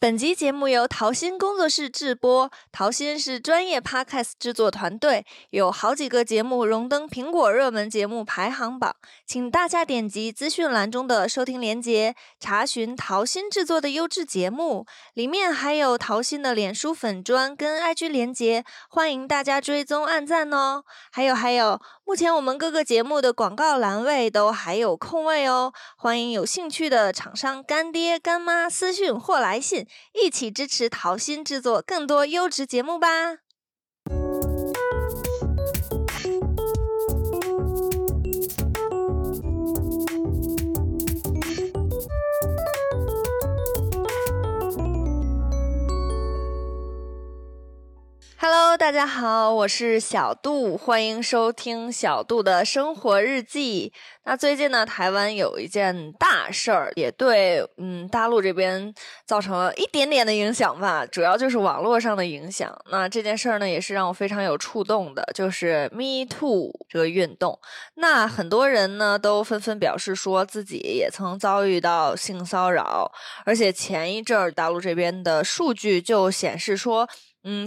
本集节目由桃心工作室制播，桃心是专业 podcast 制作团队，有好几个节目荣登苹果热门节目排行榜，请大家点击资讯栏中的收听连结，查询桃心制作的优质节目，里面还有桃心的脸书粉专跟 IG 连结，欢迎大家追踪按赞哦。还有，目前我们各个节目的广告栏位都还有空位哦，欢迎有兴趣的厂商干爹干妈私讯或来信，一起支持桃心制作更多优质节目吧。Hello， 大家好，我是小杜，欢迎收听小杜的生活日记。那最近呢，台湾有一件大事儿，也对大陆这边造成了一点点的影响吧，主要就是网络上的影响。那这件事儿呢，也是让我非常有触动的，就是 MeToo 这个运动。那很多人呢都纷纷表示说自己也曾遭遇到性骚扰，而且前一阵儿大陆这边的数据就显示说，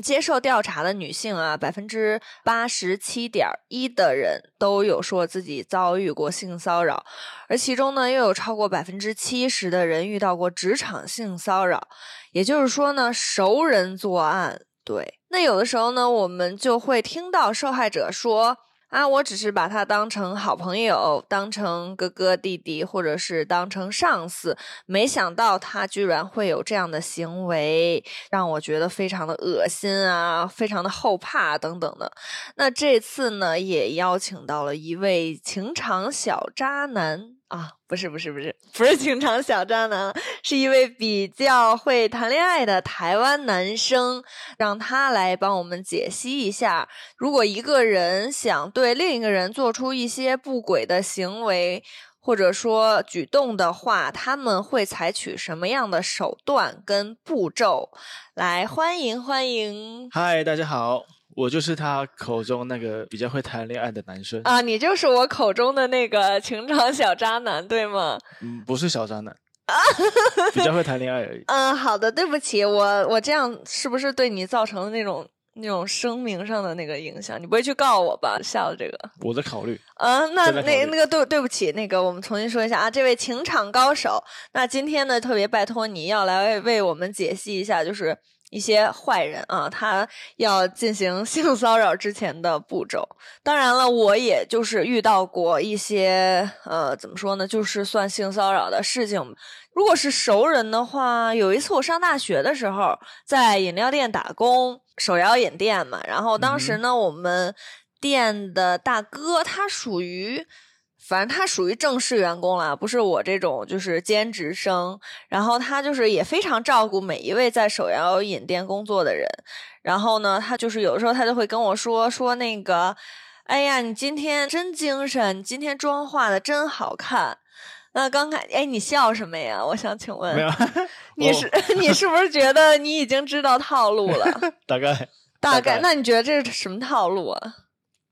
接受调查的女性啊，87.1% 的人都有说自己遭遇过性骚扰，而其中呢，又有超过70%的人遇到过职场性骚扰，也就是说呢，熟人作案。对，那有的时候呢，我们就会听到受害者说啊，我只是把他当成好朋友，当成哥哥弟弟，或者是当成上司，没想到他居然会有这样的行为，让我觉得非常的恶心啊，非常的后怕等等的。那这次呢，也邀请到了一位情场小渣男啊，不是情场小渣男，是一位比较会谈恋爱的台湾男生，让他来帮我们解析一下，如果一个人想对另一个人做出一些不轨的行为或者说举动的话，他们会采取什么样的手段跟步骤。来，欢迎。嗨，大家好，我就是他口中那个比较会谈恋爱的男生啊。你就是我口中的那个情场小渣男，对吗？不是小渣男啊，比较会谈恋爱而已。好的，对不起，我这样是不是对你造成了那种声明上的那个影响？你不会去告我吧？下了这个，我在考虑啊。那个对不起，那个我们重新说一下啊。这位情场高手，那今天呢特别拜托你要来为我们解析一下，就是一些坏人啊，他要进行性骚扰之前的步骤。当然了，我也就是遇到过一些怎么说呢，就是算性骚扰的事情。如果是熟人的话，有一次我上大学的时候在饮料店打工，手摇饮店嘛，然后当时呢我们店的大哥他属于正式员工啦，不是我这种就是兼职生，然后他就是也非常照顾每一位在手摇饮店工作的人，然后呢他就是有的时候他就会跟我说那个，哎呀，你今天真精神，你今天妆化的真好看。那刚才你笑什么呀？我想请问，没有你是不是觉得你已经知道套路了？大概。那你觉得这是什么套路啊？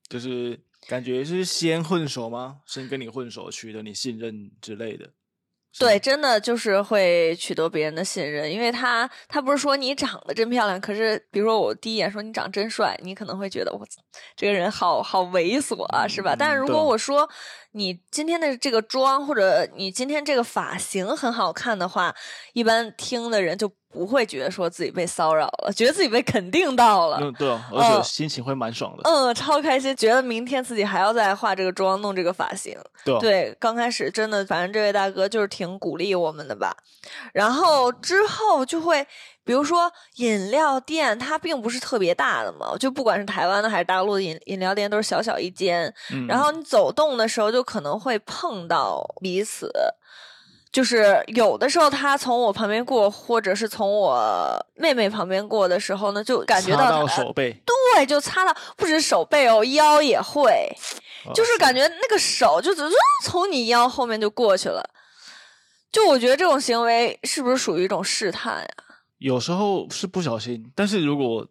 就是感觉是先混熟吗？先跟你混熟，取得你信任之类的。对，真的就是会取得别人的信任，因为他不是说你长得真漂亮，可是比如说我第一眼说你长真帅，你可能会觉得我这个人好猥琐啊，是吧？但是如果我说你今天的这个妆或者你今天这个发型很好看的话，一般听的人就不会觉得说自己被骚扰了，觉得自己被肯定到了。对啊，而且心情会蛮爽的。超开心，觉得明天自己还要再化这个妆，弄这个发型。对，刚开始真的，反正这位大哥就是挺鼓励我们的吧。然后之后就会，比如说饮料店，它并不是特别大的嘛，就不管是台湾的还是大陆的饮料店，都是小小一间。然后你走动的时候就可能会碰到彼此。就是有的时候他从我旁边过，或者是从我妹妹旁边过的时候呢，就感觉到擦到手背。对，就擦到，不止手背哦，腰也会，就是感觉那个手就从你腰后面就过去了。就我觉得这种行为是不是属于一种试探呀？有时候是不小心，但是如果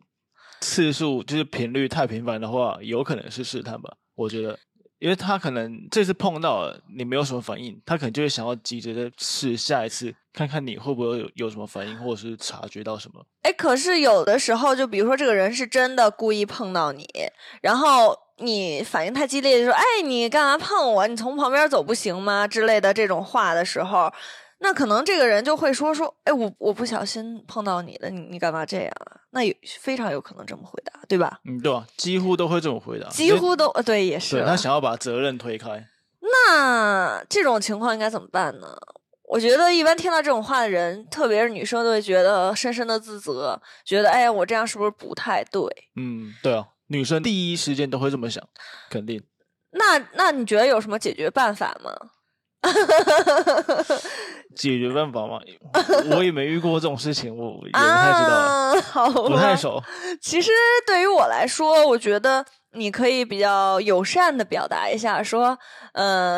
次数就是频率太频繁的话，有可能是试探吧，我觉得。因为他可能这次碰到了你没有什么反应，他可能就会想要急着再试下一次，看看你会不会 有什么反应，或者是察觉到什么。哎，可是有的时候就比如说这个人是真的故意碰到你，然后你反应太激烈就说哎你干嘛碰我，你从旁边走不行吗之类的这种话的时候，那可能这个人就会说哎我不小心碰到你了，你干嘛这样啊，那有非常有可能这么回答，对吧？嗯，对啊，几乎都会这么回答，几乎都对，也是对，他想要把责任推开。那这种情况应该怎么办呢？我觉得一般听到这种话的人，特别是女生，都会觉得深深的自责，觉得哎呀我这样是不是不太对。嗯，对啊，女生第一时间都会这么想，肯定。那你觉得有什么解决办法吗？解决办法吗？我也没遇过这种事情，我也不太知道啊，好吧，不太熟。其实对于我来说，我觉得你可以比较友善的表达一下，说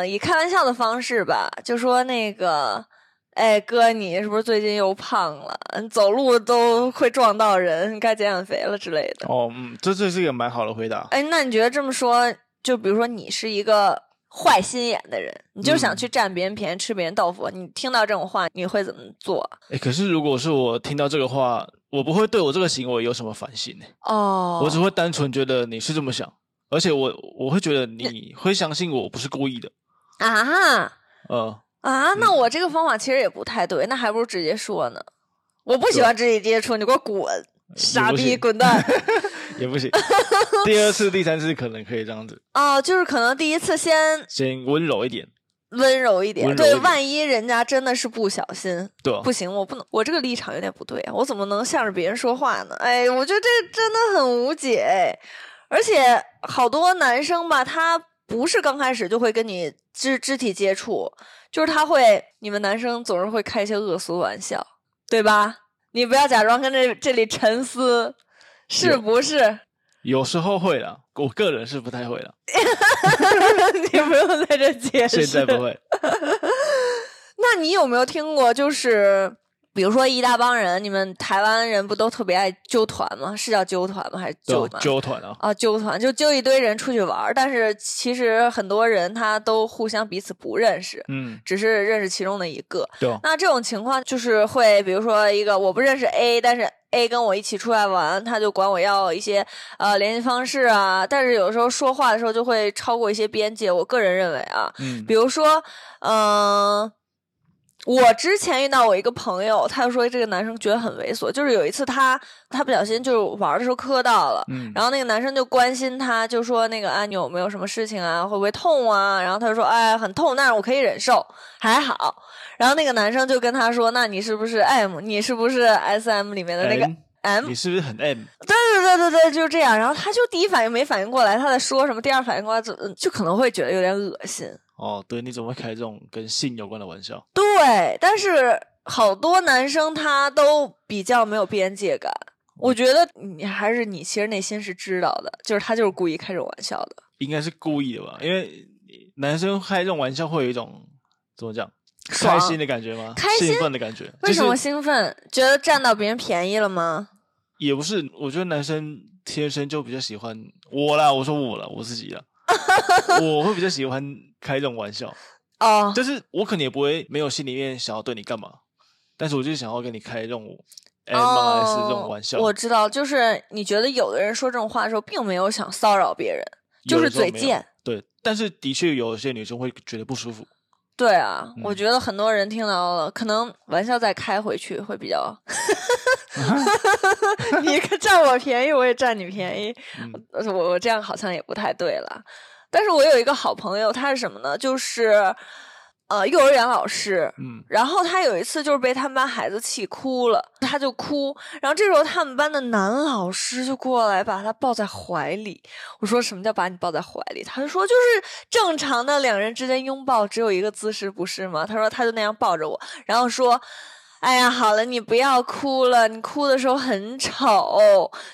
以开玩笑的方式吧，就说那个哎哥你是不是最近又胖了，走路都会撞到人，该减减肥了之类的。哦，嗯，这是一个蛮好的回答。哎，那你觉得这么说，就比如说你是一个坏心眼的人，你就想去占别人便宜、吃别人豆腐，你听到这种话你会怎么做？哎，可是如果是我听到这个话，我不会对我这个行为有什么反省。哦，我只会单纯觉得你是这么想，而且我会觉得你会相信我不是故意的啊。那我这个方法其实也不太对，那还不如直接说呢，我不喜欢肢体接触，你给我滚，傻逼滚蛋。也不行。第二次第三次可能可以这样子。哦，就是可能第一次先温柔一点，对，万一人家真的是不小心。对啊，不行，我不能，我这个立场有点不对啊，我怎么能向着别人说话呢？哎，我觉得这真的很无解。而且好多男生吧，他不是刚开始就会跟你肢体接触，就是他会，你们男生总是会开一些恶俗玩笑，对吧？你不要假装跟这里沉思。是不是有时候会啦，我个人是不太会啦。你不用在这解释，现在不会。那你有没有听过，就是比如说一大帮人，你们台湾人不都特别爱揪团吗？是叫揪团吗？还是揪团？揪团啊！啊，揪团就揪一堆人出去玩，但是其实很多人他都互相彼此不认识，只是认识其中的一个。对。那这种情况就是会，比如说一个我不认识 A， 但是A 跟我一起出来玩，他就管我要一些联系方式啊，但是有时候说话的时候就会超过一些边界，我个人认为啊，比如说我之前遇到我一个朋友，他就说这个男生觉得很猥琐，就是有一次他不小心就玩的时候磕到了，然后那个男生就关心他，就说那个啊你有没有什么事情啊，会不会痛啊，然后他就说哎很痛，但是我可以忍受还好，然后那个男生就跟他说那你是不是 M， 你是不是 SM 里面的那个 M， 你是不是很 M， 对就这样，然后他就第一反应没反应过来他在说什么，第二反应过来就可能会觉得有点恶心。哦，对，你怎么会开这种跟性有关的玩笑？对，但是好多男生他都比较没有边界感，我觉得你其实内心是知道的，就是他就是故意开这种玩笑的，应该是故意的吧？因为男生开这种玩笑会有一种怎么讲，开心的感觉吗？开心，兴奋的感觉。为什么兴奋？觉得占到别人便宜了吗？也不是，我觉得男生天生就比较喜欢我自己了。我会比较喜欢开这种玩笑哦，就是我可能也不会没有心里面想要对你干嘛，但是我就想要跟你开这种 MRS 这种玩笑。我知道，就是你觉得有的人说这种话的时候并没有想骚扰别人，就是嘴贱。对，但是的确有些女生会觉得不舒服。对啊，我觉得很多人听到了可能玩笑再开回去会比较你占我便宜我也占你便宜，我这样好像也不太对了。但是我有一个好朋友，他是什么呢，就是幼儿园老师，然后他有一次就是被他们班孩子气哭了，他就哭，然后这时候他们班的男老师就过来把他抱在怀里。我说什么叫把你抱在怀里？他就说就是正常的两人之间拥抱只有一个姿势不是吗？他说他就那样抱着我，然后说哎呀好了你不要哭了，你哭的时候很丑，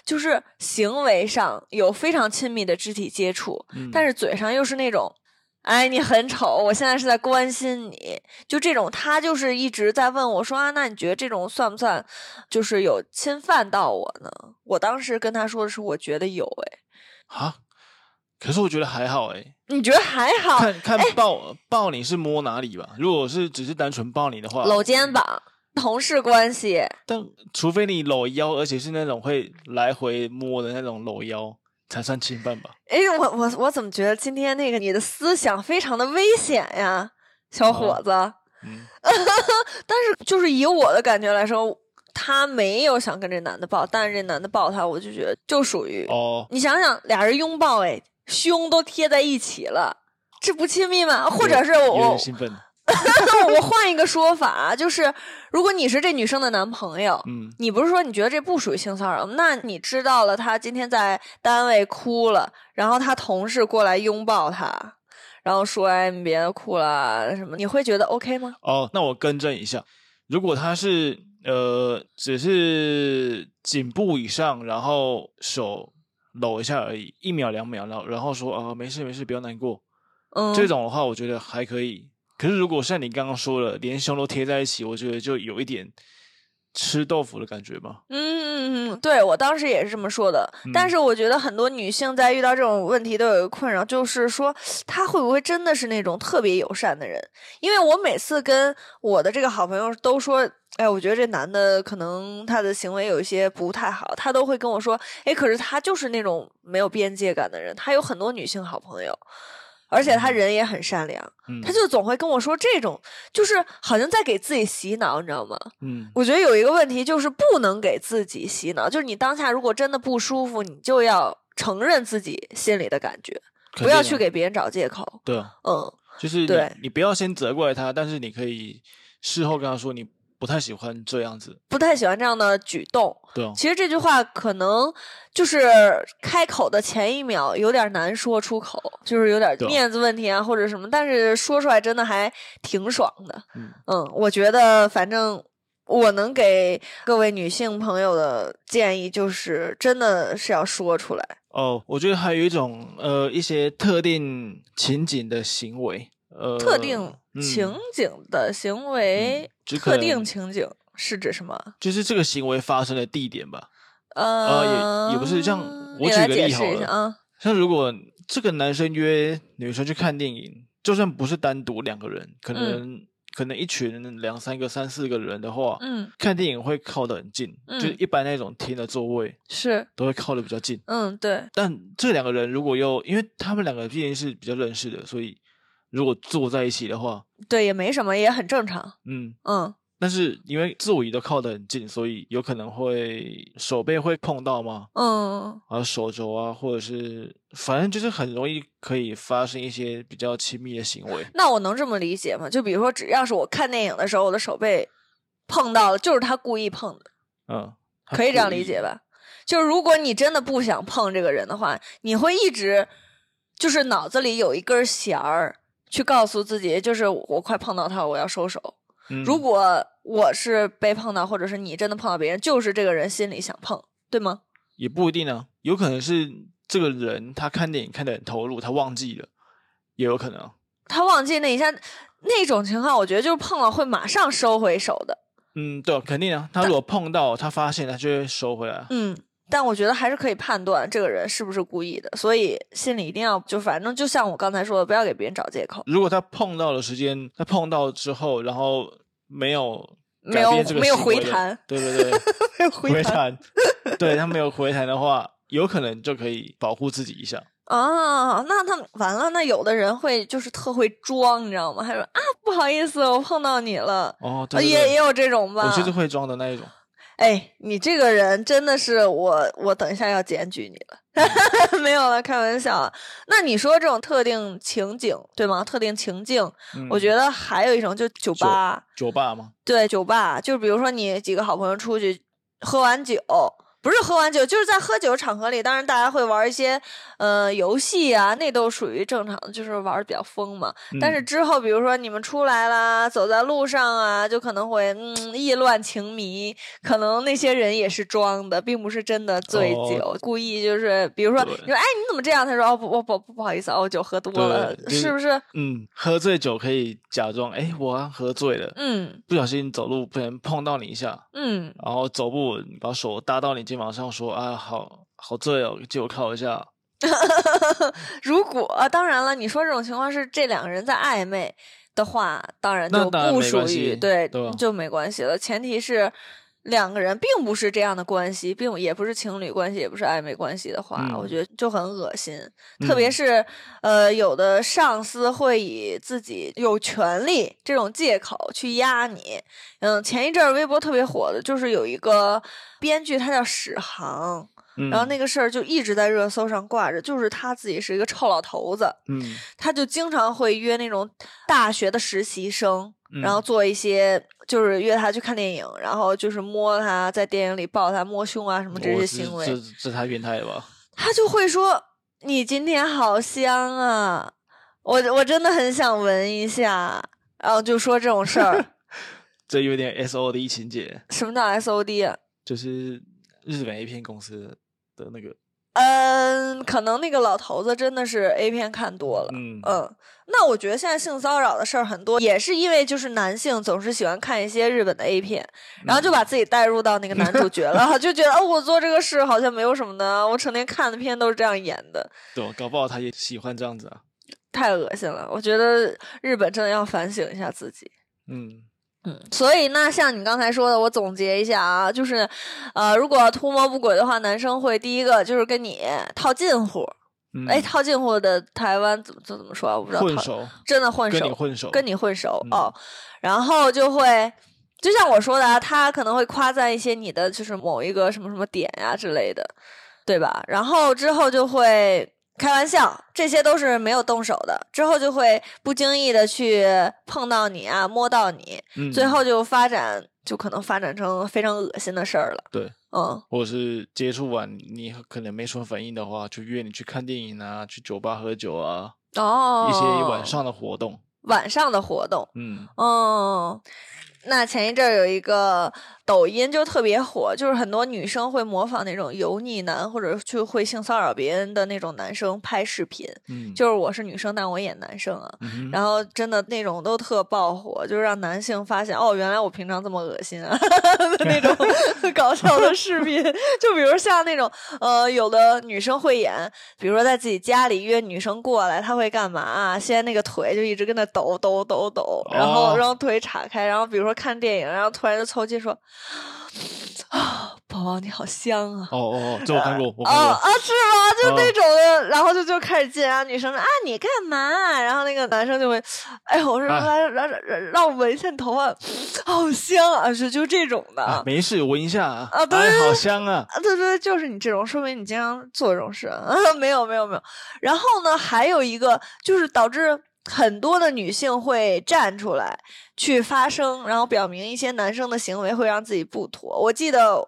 就是行为上有非常亲密的肢体接触，但是嘴上又是那种哎你很丑，我现在是在关心你，就这种。他就是一直在问我说啊那你觉得这种算不算就是有侵犯到我呢？我当时跟他说的是我觉得有。哎啊，可是我觉得还好欸。你觉得还好？看抱你是摸哪里吧。如果是只是单纯抱你的话，搂肩膀，同事关系。但除非你搂腰，而且是那种会来回摸的那种搂腰，才算侵犯吧。欸，我怎么觉得今天那个你的思想非常的危险呀，小伙子。哦，嗯。但是就是以我的感觉来说，他没有想跟这男的抱，但是这男的抱他，我就觉得就属于哦。你想想，俩人拥抱，哎，胸都贴在一起了，这不亲密吗？或者是我兴奋。我换一个说法，就是如果你是这女生的男朋友，嗯，你不是说你觉得这不属于性骚扰，那你知道了他今天在单位哭了，然后他同事过来拥抱他，然后说哎你别哭了什么，你会觉得 OK 吗？哦，那我更正一下，如果他是只是颈部以上，然后手搂一下而已，一秒两秒，然后说啊，没事没事，不要难过，嗯，这种的话我觉得还可以。可是如果像你刚刚说了，连胸都贴在一起，我觉得就有一点吃豆腐的感觉吧。嗯嗯，对，我当时也是这么说的。但是我觉得很多女性在遇到这种问题都有一个困扰，就是说她会不会真的是那种特别友善的人？因为我每次跟我的这个好朋友都说，哎，我觉得这男的可能他的行为有一些不太好，他都会跟我说，哎，可是他就是那种没有边界感的人，他有很多女性好朋友。而且他人也很善良，嗯，他就总会跟我说这种，就是好像在给自己洗脑，你知道吗？嗯，我觉得有一个问题就是不能给自己洗脑，就是你当下如果真的不舒服，你就要承认自己心里的感觉，不要去给别人找借口。对，嗯，就是你不要先责怪他，但是你可以事后跟他说你不太喜欢这样子，不太喜欢这样的举动。对，哦，其实这句话可能就是开口的前一秒有点难说出口，就是有点面子问题啊，哦，或者什么，但是说出来真的还挺爽的。 嗯，我觉得反正我能给各位女性朋友的建议就是真的是要说出来。哦，我觉得还有一种一些特定情景的行为，特定情景的行为，特定情景是指什么？就是这个行为发生的地点吧。也不是，像我举个例好了，啊，像如果这个男生约女生去看电影，就算不是单独两个人，可能一群两三个三四个人的话，看电影会靠得很近，就是一般那种厅的座位是都会靠得比较近。嗯，对。但这两个人如果又因为他们两个毕竟是比较认识的，所以如果坐在一起的话，对，也没什么，也很正常。嗯，但是因为座椅都靠得很近，所以有可能会手背会碰到嘛。嗯，然后手肘啊，或者是反正就是很容易可以发生一些比较亲密的行为。那我能这么理解吗？就比如说，只要是我看电影的时候，我的手背碰到了，就是他故意碰的。嗯，可以这样理解吧？就是如果你真的不想碰这个人的话，你会一直就是脑子里有一根弦儿。去告诉自己，就是我快碰到他，我要收手。如果我是被碰到，或者是你真的碰到别人，就是这个人心里想碰，对吗？也不一定啊，有可能是这个人他看电影看得很投入，他忘记了，也有可能，啊，他忘记那一下，那种情况我觉得就是碰了会马上收回手的。嗯，对，肯定啊，他如果碰到他发现，他就会收回来。嗯，但我觉得还是可以判断这个人是不是故意的，所以心里一定要，就反正就像我刚才说的，不要给别人找借口。如果他碰到的时间，他碰到之后，然后没有回弹，对对对，没有回弹，对，他没有回弹的话，有可能就可以保护自己一下。啊，那他完了，那有的人会就是特会装，你知道吗？还说啊，不好意思，我碰到你了。哦，对对对，也有这种吧，我就是会装的那一种。哎，你这个人真的是我等一下要检举你了。没有了，开玩笑啊。那你说这种特定情景，对吗？特定情境，我觉得还有一种就酒吧。酒吧吗？对，酒吧，就比如说你几个好朋友出去喝完酒，不是喝完酒，就是在喝酒场合里，当然大家会玩一些游戏啊，那都属于正常，就是玩比较疯嘛。但是之后，比如说你们出来啦，走在路上啊，就可能会意乱情迷，可能那些人也是装的，并不是真的醉酒，故意就是，比如说你说哎你怎么这样？他说哦不好意思啊，我酒喝多了，是不是？嗯，喝醉酒可以假装哎我喝醉了，不小心走路不能碰到你一下，然后走步把手搭到你肩膀上说啊好醉哦，借我靠一下。如果当然了，你说这种情况是这两个人在暧昧的话，当然就不属于 对就没关系了。前提是两个人并不是这样的关系，并也不是情侣关系，也不是暧昧关系的话，我觉得就很恶心。特别是有的上司会以自己有权利这种借口去压你。前一阵微博特别火的就是有一个编剧，他叫史航。然后那个事儿就一直在热搜上挂着，就是他自己是一个臭老头子，他就经常会约那种大学的实习生，然后做一些就是约他去看电影，然后就是摸他，在电影里抱他，摸胸啊什么这些行为。这太变态了吧。他就会说你今天好香啊，我真的很想闻一下，然后就说这种事儿。这有点 SOD 情节。什么叫 SOD 啊？就是日本 A 片公司的那个，可能那个老头子真的是 A 片看多了，那我觉得现在性骚扰的事儿很多，也是因为就是男性总是喜欢看一些日本的 A 片，然后就把自己带入到那个男主角了，就觉得哦，我做这个事好像没有什么呢，我成天看的片都是这样演的，对，搞不好他也喜欢这样子啊，太恶心了，我觉得日本真的要反省一下自己，所以那像你刚才说的，我总结一下啊，就是如果图谋不轨的话，男生会第一个就是跟你套近乎。套近乎的台湾怎么说啊，我不知道。混熟。真的混熟。跟你混熟。哦。然后就会就像我说的啊，他可能会夸赞一些你的就是某一个什么什么点啊之类的。对吧？然后之后就会开玩笑，这些都是没有动手的，之后就会不经意的去碰到你啊，摸到你，最后就可能发展成非常恶心的事儿了。对，或是接触完你可能没什么反应的话，就约你去看电影啊，去酒吧喝酒啊，一些晚上的活动，那前一阵有一个抖音就特别火，就是很多女生会模仿那种油腻男或者去会性骚扰别人的那种男生拍视频，就是我是女生但我演男生啊，然后真的那种都特爆火，就是让男性发现哦原来我平常这么恶心啊的那种搞笑的视频。就比如像那种有的女生会演，比如说在自己家里约女生过来，她会干嘛啊，先那个腿就一直跟她抖抖抖抖，然后让腿岔开，然后比如说看电影，然后突然就凑近说啊，宝宝你好香啊！这我看过啊，是吗？就那种的，然后就开始进啊，女生说啊你干嘛？然后那个男生就会，哎我说让我闻一下你头发，好香啊！就这种的，没事闻一下啊，对，好香啊！对，就是你这种，说明你经常做这种事啊。没有。然后呢，还有一个就是导致很多的女性会站出来去发声，然后表明一些男生的行为会让自己不妥。我记得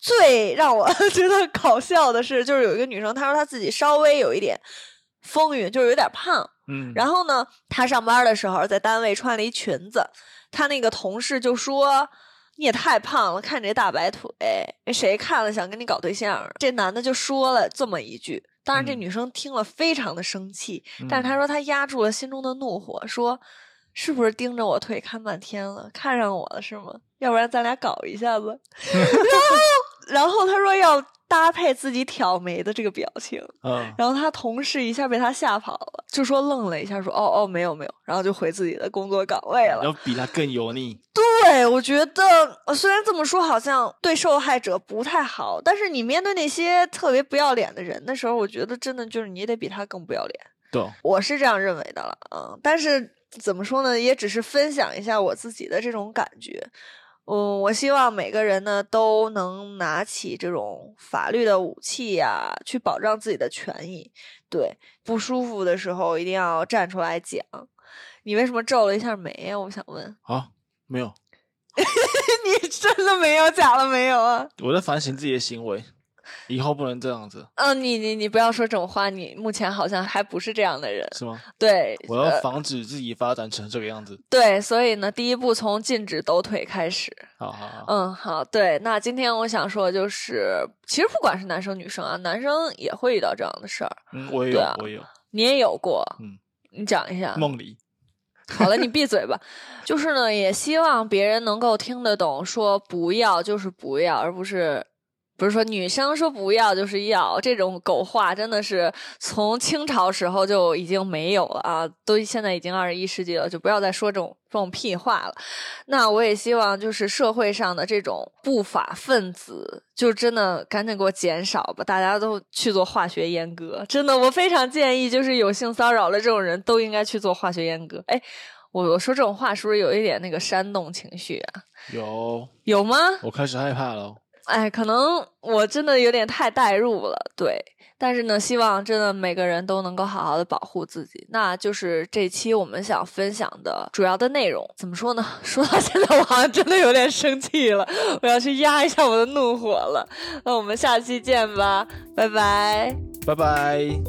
最让我觉得搞笑的是，就是有一个女生，她说她自己稍微有一点风韵，就是有点胖，然后呢她上班的时候在单位穿了一裙子，她那个同事就说你也太胖了，看这大白腿，谁看了想跟你搞对象。这男的就说了这么一句，当然这女生听了非常的生气，但是她说她压住了心中的怒火，说是不是盯着我腿看半天了，看上我了是吗？要不然咱俩搞一下子。然后她说要搭配自己挑眉的这个表情，然后她同事一下被她吓跑了，就说愣了一下，说哦没有，然后就回自己的工作岗位了。要比她更油腻。对，我觉得虽然这么说好像对受害者不太好，但是你面对那些特别不要脸的人的时候，我觉得真的就是你得比他更不要脸。对，我是这样认为的了，但是怎么说呢，也只是分享一下我自己的这种感觉。我希望每个人呢都能拿起这种法律的武器呀，去保障自己的权益。对，不舒服的时候一定要站出来讲。你为什么皱了一下眉呀？我想问。啊，没有。你真的没有？假了没有啊？我在反省自己的行为，以后不能这样子。你不要说这种话，你目前好像还不是这样的人，是吗？对，我要防止自己发展成这个样子。对，所以呢，第一步从禁止抖腿开始。好，好，对。那今天我想说的就是，其实不管是男生女生啊，男生也会遇到这样的事儿。我也有，你也有过。你讲一下。梦里。好了，你闭嘴吧。就是呢，也希望别人能够听得懂，说不要就是不要，而不是不是说女生说不要就是要，这种狗话真的是从清朝时候就已经没有了啊，都现在已经21世纪了，就不要再说这种屁话了。那我也希望就是社会上的这种不法分子就真的赶紧给我减少吧，大家都去做化学阉割，真的我非常建议就是有性骚扰了这种人都应该去做化学阉割。哎，我说这种话是不是有一点那个煽动情绪啊？有吗？我开始害怕了。哎，可能我真的有点太代入了，对。但是呢，希望真的每个人都能够好好的保护自己。那就是这期我们想分享的主要的内容，怎么说呢？说到现在，我好像真的有点生气了，我要去压一下我的怒火了。那我们下期见吧，拜拜，拜拜。